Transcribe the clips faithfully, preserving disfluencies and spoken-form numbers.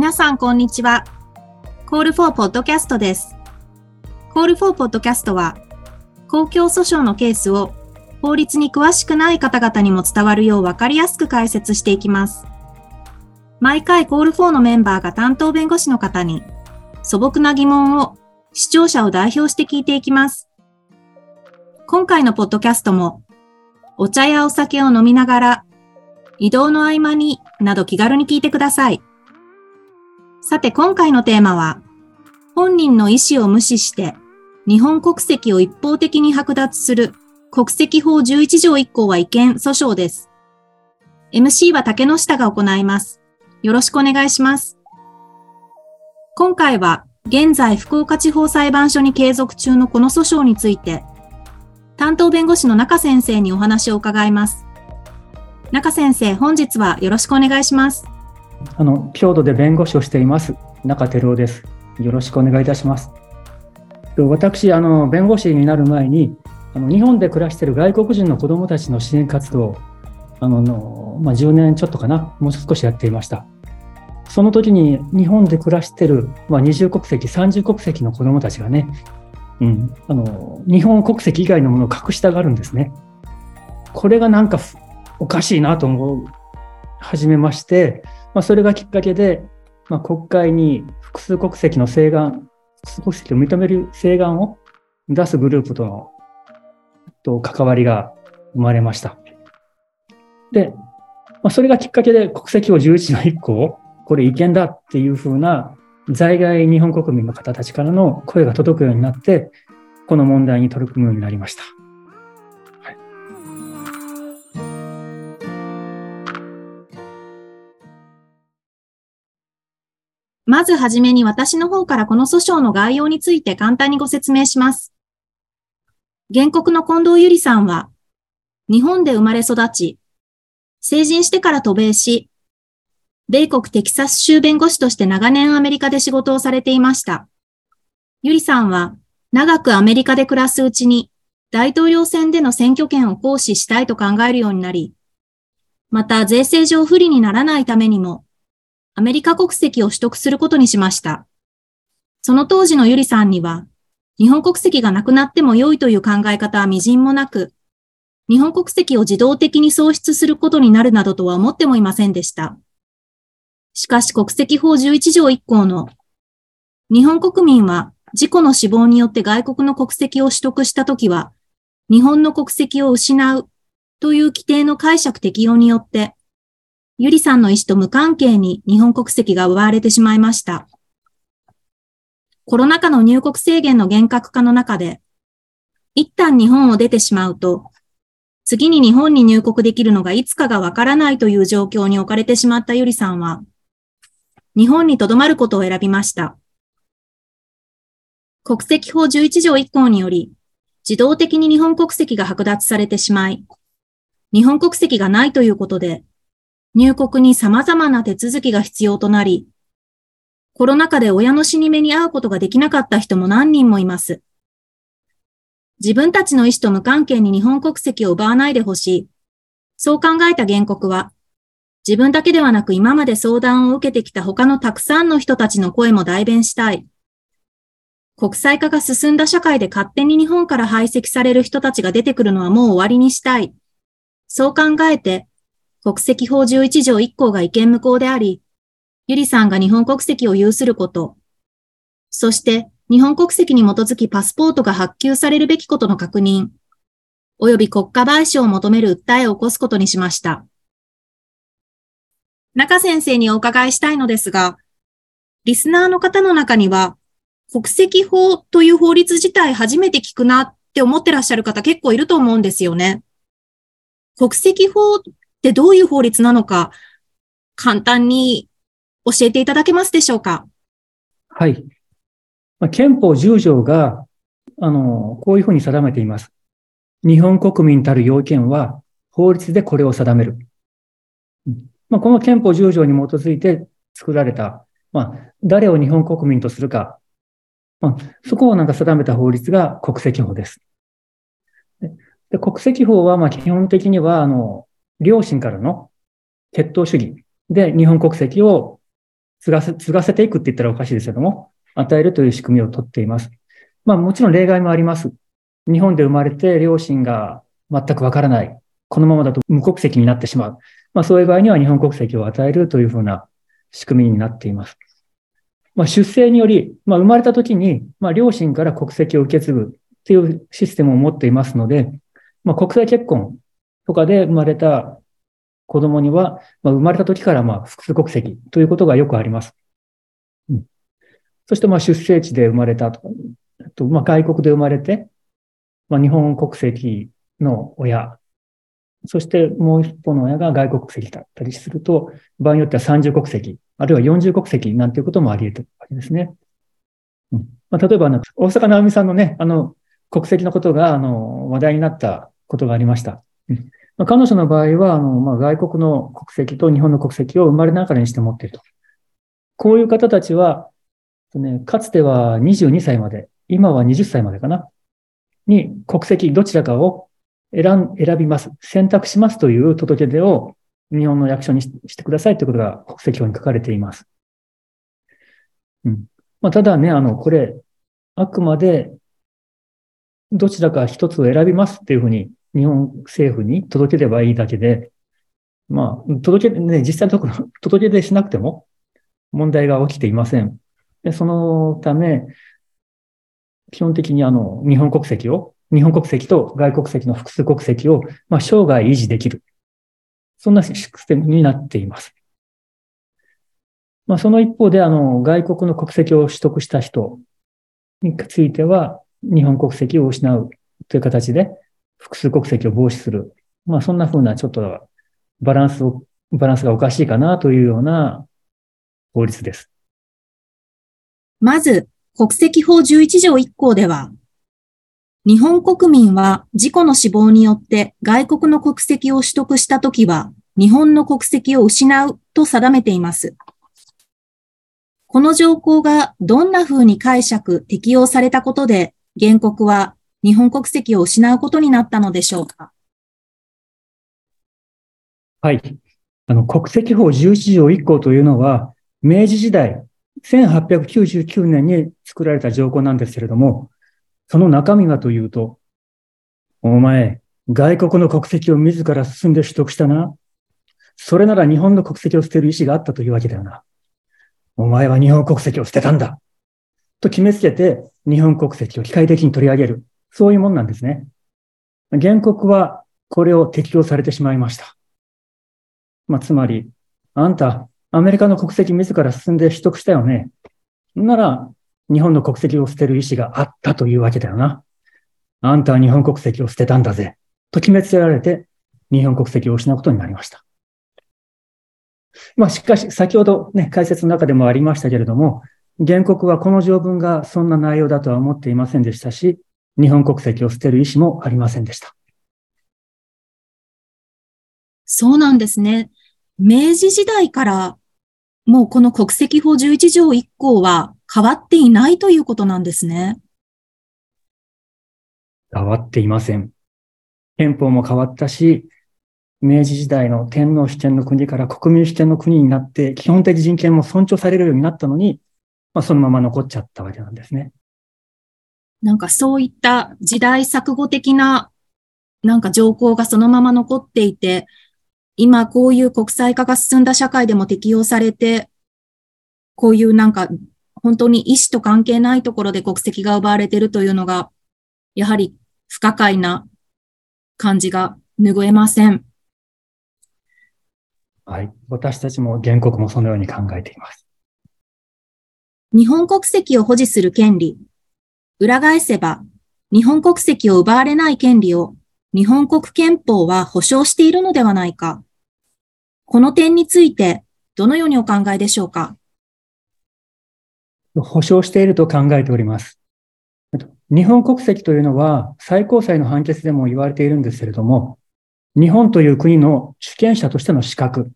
皆さんこんにちは。Call for ポッドキャストです。Call for ポッドキャストは、公共訴訟のケースを法律に詳しくない方々にも伝わるよう分かりやすく解説していきます。毎回 Call for のメンバーが担当弁護士の方に素朴な疑問を視聴者を代表して聞いていきます。今回のポッドキャストも、お茶やお酒を飲みながら、移動の合間になど気軽に聞いてください。さて今回のテーマは、本人の意思を無視して日本国籍を一方的に剥奪する国籍法じゅういちじょういっこうは違憲訴訟です。エムシー は竹之下が行います。よろしくお願いします。今回は現在福岡地方裁判所に継続中のこの訴訟について、担当弁護士の中先生にお話を伺います。中先生、本日はよろしくお願いします。あの京都で弁護士をしています中照夫です。よろしくお願いいたします。私あの弁護士になる前にあの日本で暮らしている外国人の子どもたちの支援活動をあのの、まあ、じゅうねんちょっとかな、もう少しやっていました。その時に日本で暮らしている、まあ、にじゅうこくせきさんじゅうこくせきの子どもたちがね、うん、あの日本国籍以外のものを隠したがるんですね。これがなんかおかしいなと思い始めまして、まあ、それがきっかけで、まあ、国会に複数国籍の請願、複数国籍を認める請願を出すグループとのと関わりが生まれました。で、まあ、それがきっかけで国籍法じゅういちのいっこを、これ違憲だっていうふうな在外日本国民の方たちからの声が届くようになって、この問題に取り組むようになりました。まずはじめに私の方からこの訴訟の概要について簡単にご説明します。原告の近藤由里さんは、日本で生まれ育ち、成人してから渡米し、米国テキサス州弁護士として長年アメリカで仕事をされていました。由里さんは、長くアメリカで暮らすうちに、大統領選での選挙権を行使したいと考えるようになり、また税制上不利にならないためにも、アメリカ国籍を取得することにしました。その当時のゆりさんには、日本国籍がなくなっても良いという考え方は微塵もなく、日本国籍を自動的に喪失することになるなどとは思ってもいませんでした。しかし国籍法じゅういちじょういっこうの、日本国民は自己の死亡によって外国の国籍を取得したときは、日本の国籍を失うという規定の解釈適用によって、ゆりさんの意思と無関係に日本国籍が奪われてしまいました。コロナ禍の入国制限の厳格化の中で、一旦日本を出てしまうと、次に日本に入国できるのがいつかがわからないという状況に置かれてしまったゆりさんは、日本に留まることを選びました。国籍法じゅういちじょういっこうにより、自動的に日本国籍が剥奪されてしまい、日本国籍がないということで、入国に様々な手続きが必要となり、コロナ禍で親の死に目に遭うことができなかった人も何人もいます。自分たちの意思と無関係に日本国籍を奪わないでほしい。そう考えた原告は、自分だけではなく今まで相談を受けてきた他のたくさんの人たちの声も代弁したい。国際化が進んだ社会で勝手に日本から排斥される人たちが出てくるのはもう終わりにしたい。そう考えて、国籍法じゅういちじょういっこうが違憲無効であり、ゆりさんが日本国籍を有すること、そして日本国籍に基づきパスポートが発給されるべきことの確認、および国家賠償を求める訴えを起こすことにしました。中先生にお伺いしたいのですが、リスナーの方の中には、国籍法という法律自体初めて聞くなって思ってらっしゃる方結構いると思うんですよね。国籍法で、どういう法律なのか、簡単に教えていただけますでしょうか。はい。憲法じゅうじょうが、あの、こういうふうに定めています。日本国民たる要件は、法律でこれを定める。まあ、この憲法じゅうじょうに基づいて作られた、まあ、誰を日本国民とするか、まあ、そこをなんか定めた法律が国籍法です。で、国籍法は、まあ、基本的には、あの、両親からの血統主義で日本国籍を継がせ、継がせていくって言ったらおかしいですけども、与えるという仕組みをとっています。まあもちろん例外もあります。日本で生まれて両親が全くわからない。このままだと無国籍になってしまう。まあそういう場合には日本国籍を与えるというふうな仕組みになっています。まあ出生により、まあ生まれた時に、まあ両親から国籍を受け継ぐっていうシステムを持っていますので、まあ国際結婚とかで生まれた子供には、まあ生まれた時からまあ複数国籍ということがよくあります。うん、そしてまあ出生地で生まれたとか、あとまあ外国で生まれて、まあ日本国籍の親、そしてもう一方の親が外国籍だったりすると、場合によってはさんじゅう国籍、あるいはよんじゅう国籍なんていうこともあり得るわけですね。うんまあ、例えばあの、大坂なおみさんのね、あの、国籍のことが、あの、話題になったことがありました。うんまあ、彼女の場合は、あの、まあ、外国の国籍と日本の国籍を生まれながらにして持っていると。こういう方たちは、ね、かつてはにじゅうにさいまで、今ははたちまでかな、に国籍どちらかを選びます。選択しますという届け出を日本の役所にしてくださいということが国籍法に書かれています。うん。まあ、ただね、あの、これ、あくまでどちらか一つを選びますっていうふうに日本政府に届ければいいだけで、まあ、届け、ね、実際のところ届け出しなくても問題が起きていません。で、そのため、基本的にあの、日本国籍を日本国籍と外国籍の複数国籍を、まあ、生涯維持できる。そんなシステムになっています。まあ、その一方で、あの、外国の国籍を取得した人については、日本国籍を失うという形で、複数国籍を防止する。まあ、そんな風なちょっとバランスを、バランスがおかしいかなというような法律です。まず、国籍法じゅういちじょういっこうでは、日本国民は自己の死亡によって外国の国籍を取得したときは日本の国籍を失うと定めています。この条項がどんな風に解釈、適用されたことで原告は日本国籍を失うことになったのでしょうか。はい。あの、国籍法じゅういちじょういっこうというのは明治時代せんはっぴゃくきゅうじゅうきゅうねんに作られた条項なんですけれども、その中身はというと、お前、外国の国籍を自ら進んで取得したな。それなら日本の国籍を捨てる意思があったというわけだよな。お前は日本国籍を捨てたんだ。と決めつけて、日本国籍を機械的に取り上げる。そういうもんなんですね。原告はこれを適用されてしまいました。まあ、つまり、あんた、アメリカの国籍自ら進んで取得したよね。なら、日本の国籍を捨てる意思があったというわけだよな。あんたは日本国籍を捨てたんだぜ。と決めつけられて、日本国籍を失うことになりました。まあ、しかし、先ほどね、解説の中でもありましたけれども、原告はこの条文がそんな内容だとは思っていませんでしたし、日本国籍を捨てる意思もありませんでした。そうなんですね。明治時代から、もうこの国籍法じゅういちじょういっこうは、変わっていないということなんですね。変わっていません。憲法も変わったし、明治時代の天皇主権の国から国民主権の国になって、基本的人権も尊重されるようになったのに、まあ、そのまま残っちゃったわけなんですね。なんかそういった時代錯誤的な、なんか条項がそのまま残っていて、今こういう国際化が進んだ社会でも適用されて、こういうなんか、本当に意思と関係ないところで国籍が奪われているというのが、やはり不可解な感じが拭えません。はい。私たちも原告もそのように考えています。日本国籍を保持する権利。裏返せば、日本国籍を奪われない権利を日本国憲法は保障しているのではないか。この点について、どのようにお考えでしょうか。保障していると考えております。日本国籍というのは最高裁の判決でも言われているんですけれども、日本という国の主権者としての資格、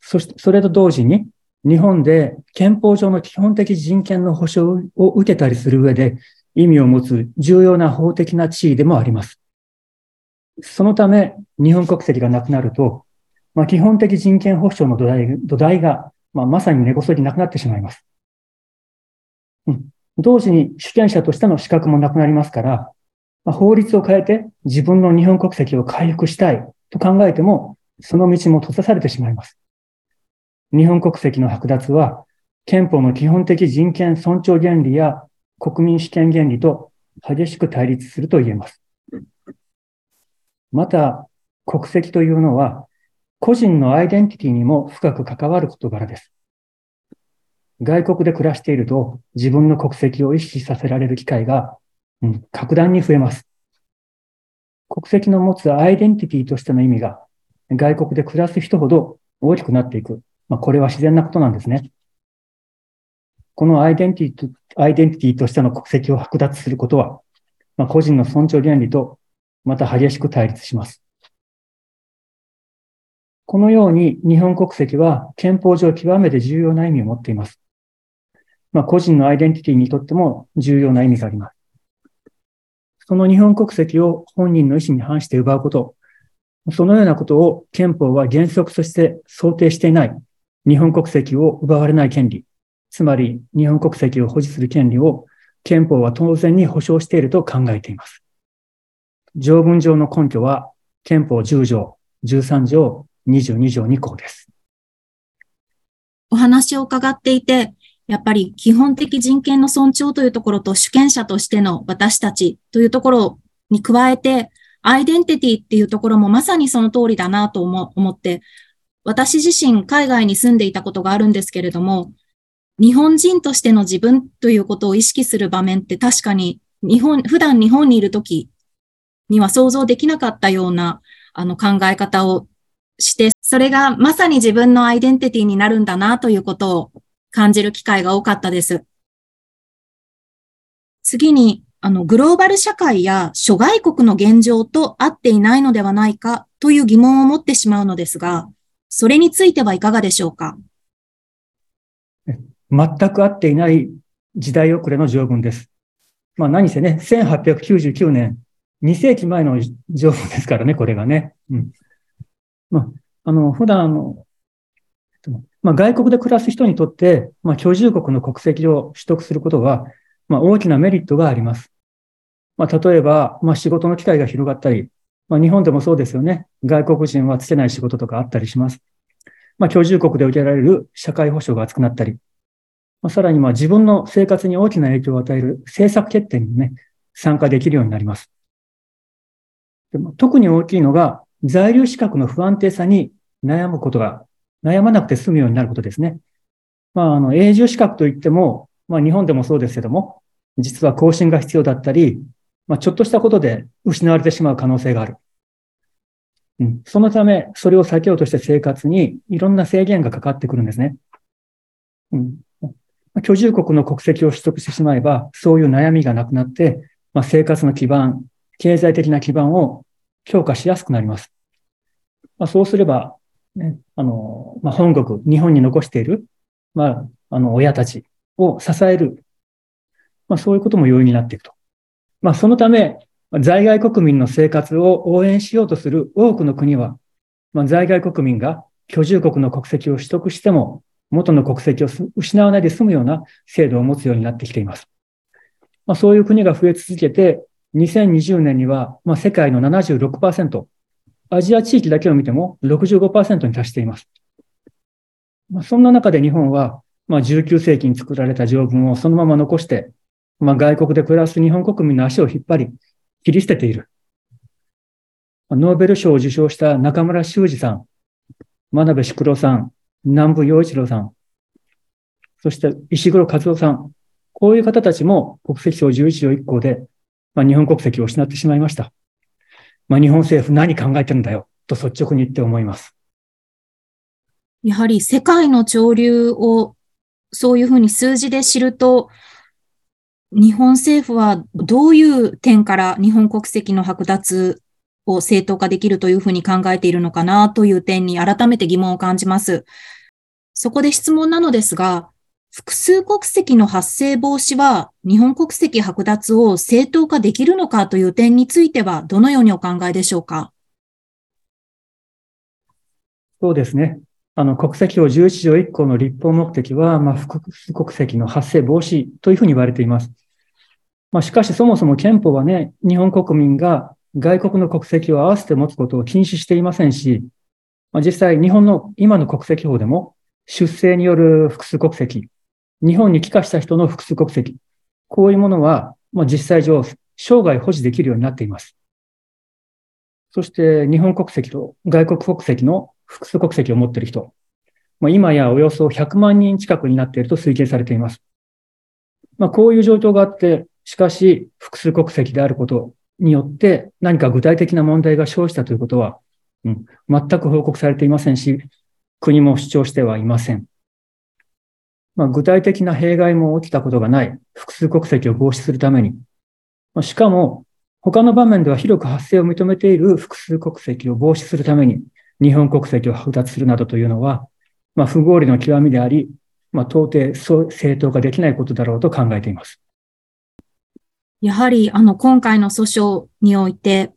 そしてそれと同時に日本で憲法上の基本的人権の保障を受けたりする上で意味を持つ重要な法的な地位でもあります。そのため日本国籍がなくなると、まあ、基本的人権保障の土台、土台がまあ、まさに根こそぎなくなってしまいます。うん、同時に主権者としての資格もなくなりますから、まあ、法律を変えて自分の日本国籍を回復したいと考えても、その道も閉ざされてしまいます。日本国籍の剥奪は、憲法の基本的人権尊重原理や国民主権原理と激しく対立すると言えます。また、国籍というのは、個人のアイデンティティにも深く関わる事柄です。外国で暮らしていると、自分の国籍を意識させられる機会が、うん、格段に増えます。国籍の持つアイデンティティとしての意味が、外国で暮らす人ほど大きくなっていく。まあ、これは自然なことなんですね。このアイデンティティ、アイデンティティとしての国籍を剥奪することは、まあ、個人の尊重原理とまた激しく対立します。このように日本国籍は憲法上極めて重要な意味を持っています。まあ、個人のアイデンティティにとっても重要な意味があります。その日本国籍を本人の意思に反して奪うこと、そのようなことを憲法は原則として想定していない日本国籍を奪われない権利、つまり日本国籍を保持する権利を憲法は当然に保障していると考えています。条文上の根拠は憲法じゅう条、じゅうさん条、にじゅうに条に項です。お話を伺っていて、やっぱり基本的人権の尊重というところと主権者としての私たちというところに加えて、アイデンティティっていうところもまさにその通りだなと思って、私自身海外に住んでいたことがあるんですけれども、日本人としての自分ということを意識する場面って確かに日本、普段日本にいるときには想像できなかったようなあの考え方をして、それがまさに自分のアイデンティティになるんだなということを感じる機会が多かったです。次に、あの、グローバル社会や諸外国の現状と合っていないのではないかという疑問を持ってしまうのですが、それについてはいかがでしょうか？全く合っていない時代遅れの条文です。まあ何せね、せんはっぴゃくきゅうじゅうきゅうねん、に世紀前の条文ですからね、これがね。うん。まあ、あの、普段、あの、まあ、外国で暮らす人にとって、まあ、居住国の国籍を取得することは、まあ、大きなメリットがあります。まあ、例えば、まあ、仕事の機会が広がったり、まあ、日本でもそうですよね。外国人はつけない仕事とかあったりします。まあ、居住国で受けられる社会保障が厚くなったり、まあ、さらに、まあ、自分の生活に大きな影響を与える政策決定にね、参加できるようになります。でも特に大きいのが、在留資格の不安定さに悩むことが、悩まなくて済むようになることですね。まあ、あの、永住資格といっても、まあ、日本でもそうですけども、実は更新が必要だったり、まあ、ちょっとしたことで失われてしまう可能性がある。うん。そのため、それを避けようとして生活にいろんな制限がかかってくるんですね。うん。居住国の国籍を取得してしまえば、そういう悩みがなくなって、まあ、生活の基盤、経済的な基盤を強化しやすくなります。まあ、そうすれば、ね、あの、まあ、本国、日本に残している、まあ、あの、親たちを支える。まあ、そういうことも容易になっていくと。まあ、そのため、在外国民の生活を応援しようとする多くの国は、まあ、在外国民が居住国の国籍を取得しても、元の国籍を失わないで済むような制度を持つようになってきています。まあ、そういう国が増え続けて、にせんにじゅうねんには、まあ、世界の ななじゅうろくパーセント、アジア地域だけを見ても ろくじゅうごパーセント に達しています。まあ、そんな中で日本は、まあ、じゅうきゅう世紀に作られた条文をそのまま残して、まあ、外国で暮らす日本国民の足を引っ張り、切り捨てている。ノーベル賞を受賞した中村修二さん、真鍋淑郎さん、南部陽一郎さん、そして石黒和夫さん、こういう方たちも国籍法じゅういち条いっ項で、まあ、日本国籍を失ってしまいました。まあ、日本政府何考えてるんだよと率直に言って思います。やはり世界の潮流をそういうふうに数字で知ると、日本政府はどういう点から日本国籍の剥奪を正当化できるというふうに考えているのかなという点に改めて疑問を感じます。そこで質問なのですが、複数国籍の発生防止は日本国籍剥奪を正当化できるのかという点についてはどのようにお考えでしょうか？そうですね。あの国籍法じゅういち条いっ項の立法目的は、まあ、複数国籍の発生防止というふうに言われています。まあ、しかしそもそも憲法はね、日本国民が外国の国籍を合わせて持つことを禁止していませんし、まあ、実際日本の今の国籍法でも出生による複数国籍、日本に帰化した人の複数国籍、こういうものはもう実際上生涯保持できるようになっています。そして日本国籍と外国国籍の複数国籍を持っている人、まあ、今やおよそひゃくまんにん近くになっていると推計されています。まあ、こういう状況があって、しかし複数国籍であることによって何か具体的な問題が生じたということは、うん、全く報告されていませんし、国も主張してはいません。まあ、具体的な弊害も起きたことがない複数国籍を防止するために、まあ、しかも他の場面では広く発生を認めている複数国籍を防止するために日本国籍を剥奪するなどというのは、まあ、不合理の極みであり、まあ、到底正当化できないことだろうと考えています。やはりあの今回の訴訟において、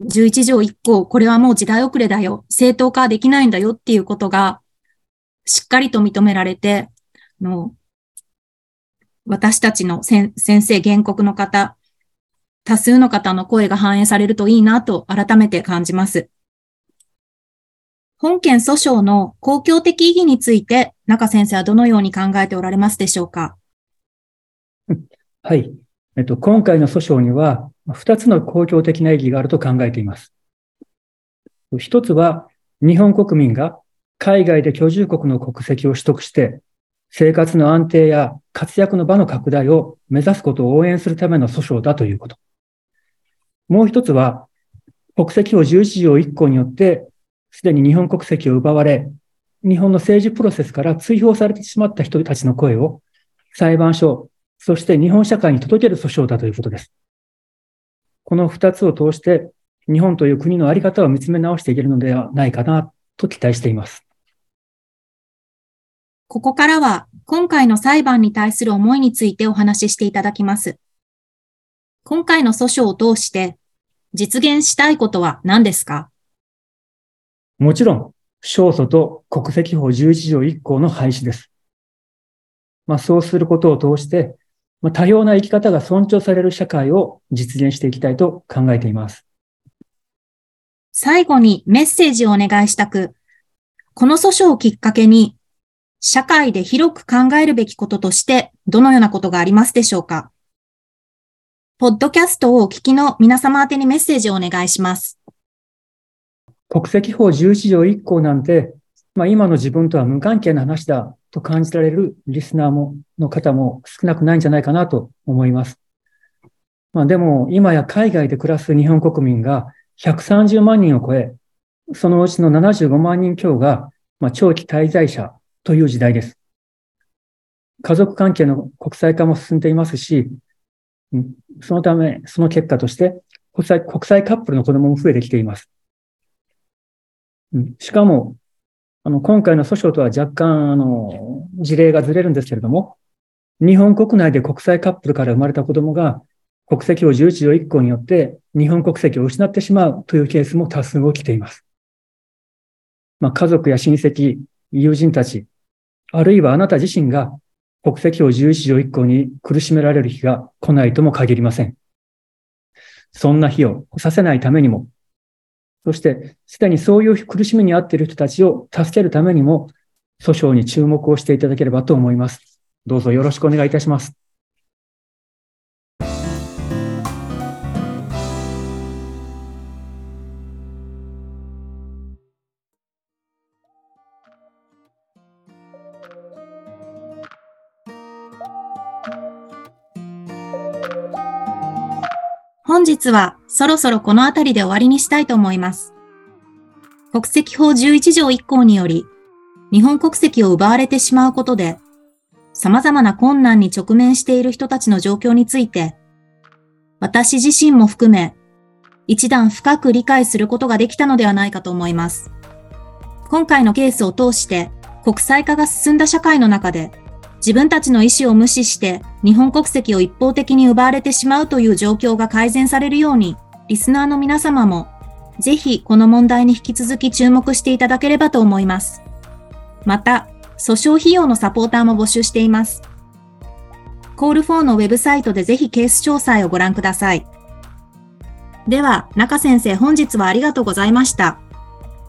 じゅういち条いっ項、これはもう時代遅れだよ、正当化できないんだよっていうことがしっかりと認められて、あの私たちの先生、原告の方、多数の方の声が反映されるといいなと改めて感じます。本件訴訟の公共的意義について、中先生はどのように考えておられますでしょうか。はい。えっと、今回の訴訟にはふたつの公共的な意義があると考えています。ひとつは、日本国民が海外で居住国の国籍を取得して、生活の安定や活躍の場の拡大を目指すことを応援するための訴訟だということ。もう一つは、国籍法じゅういち条いっ項によって、すでに日本国籍を奪われ、日本の政治プロセスから追放されてしまった人たちの声を、裁判所、そして日本社会に届ける訴訟だということです。この二つを通して、日本という国の在り方を見つめ直していけるのではないかなと期待しています。ここからは、今回の裁判に対する思いについてお話ししていただきます。今回の訴訟を通して、実現したいことは何ですか？もちろん、勝訴と国籍法じゅういち条いっ項の廃止です。まあ、そうすることを通して、まあ、多様な生き方が尊重される社会を実現していきたいと考えています。最後にメッセージをお願いしたく、この訴訟をきっかけに、社会で広く考えるべきこととして、どのようなことがありますでしょうか。ポッドキャストをお聞きの皆様宛てにメッセージをお願いします。国籍法じゅういち条いっ項なんて、まあ、今の自分とは無関係な話だと感じられるリスナーもの方も少なくないんじゃないかなと思います。まあ、でも、今や海外で暮らす日本国民がひゃくさんじゅうまんにんを超え、そのうちのななじゅうごまんにん強が、まあ、長期滞在者、という時代です。家族関係の国際化も進んでいますし、そのため、その結果として国際、国際カップルの子供も増えてきています。しかも、あの、今回の訴訟とは若干、あの、事例がずれるんですけれども、日本国内で国際カップルから生まれた子供が国籍法じゅういち条いっ項によって日本国籍を失ってしまうというケースも多数起きています。まあ、家族や親戚、友人たち、あるいはあなた自身が国籍法じゅういち条いっ項に苦しめられる日が来ないとも限りません。そんな日を来させないためにも、そしてすでにそういう苦しみに遭っている人たちを助けるためにも、訴訟に注目をしていただければと思います。どうぞよろしくお願いいたします。本日はそろそろこのあたりで終わりにしたいと思います。国籍法じゅういち条いっ項により、日本国籍を奪われてしまうことで、様々な困難に直面している人たちの状況について、私自身も含め、一段深く理解することができたのではないかと思います。今回のケースを通して、国際化が進んだ社会の中で、自分たちの意思を無視して日本国籍を一方的に奪われてしまうという状況が改善されるように、リスナーの皆様もぜひこの問題に引き続き注目していただければと思います。また、訴訟費用のサポーターも募集しています。Call for のウェブサイトでぜひケース詳細をご覧ください。では、中先生、本日はありがとうございました。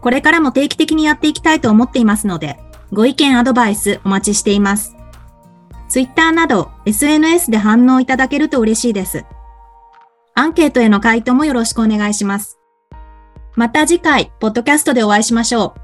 これからも定期的にやっていきたいと思っていますので、ご意見、アドバイスお待ちしています。Twitter など エスエヌエス で反応いただけると嬉しいです。アンケートへの回答もよろしくお願いします。また次回、ポッドキャストでお会いしましょう。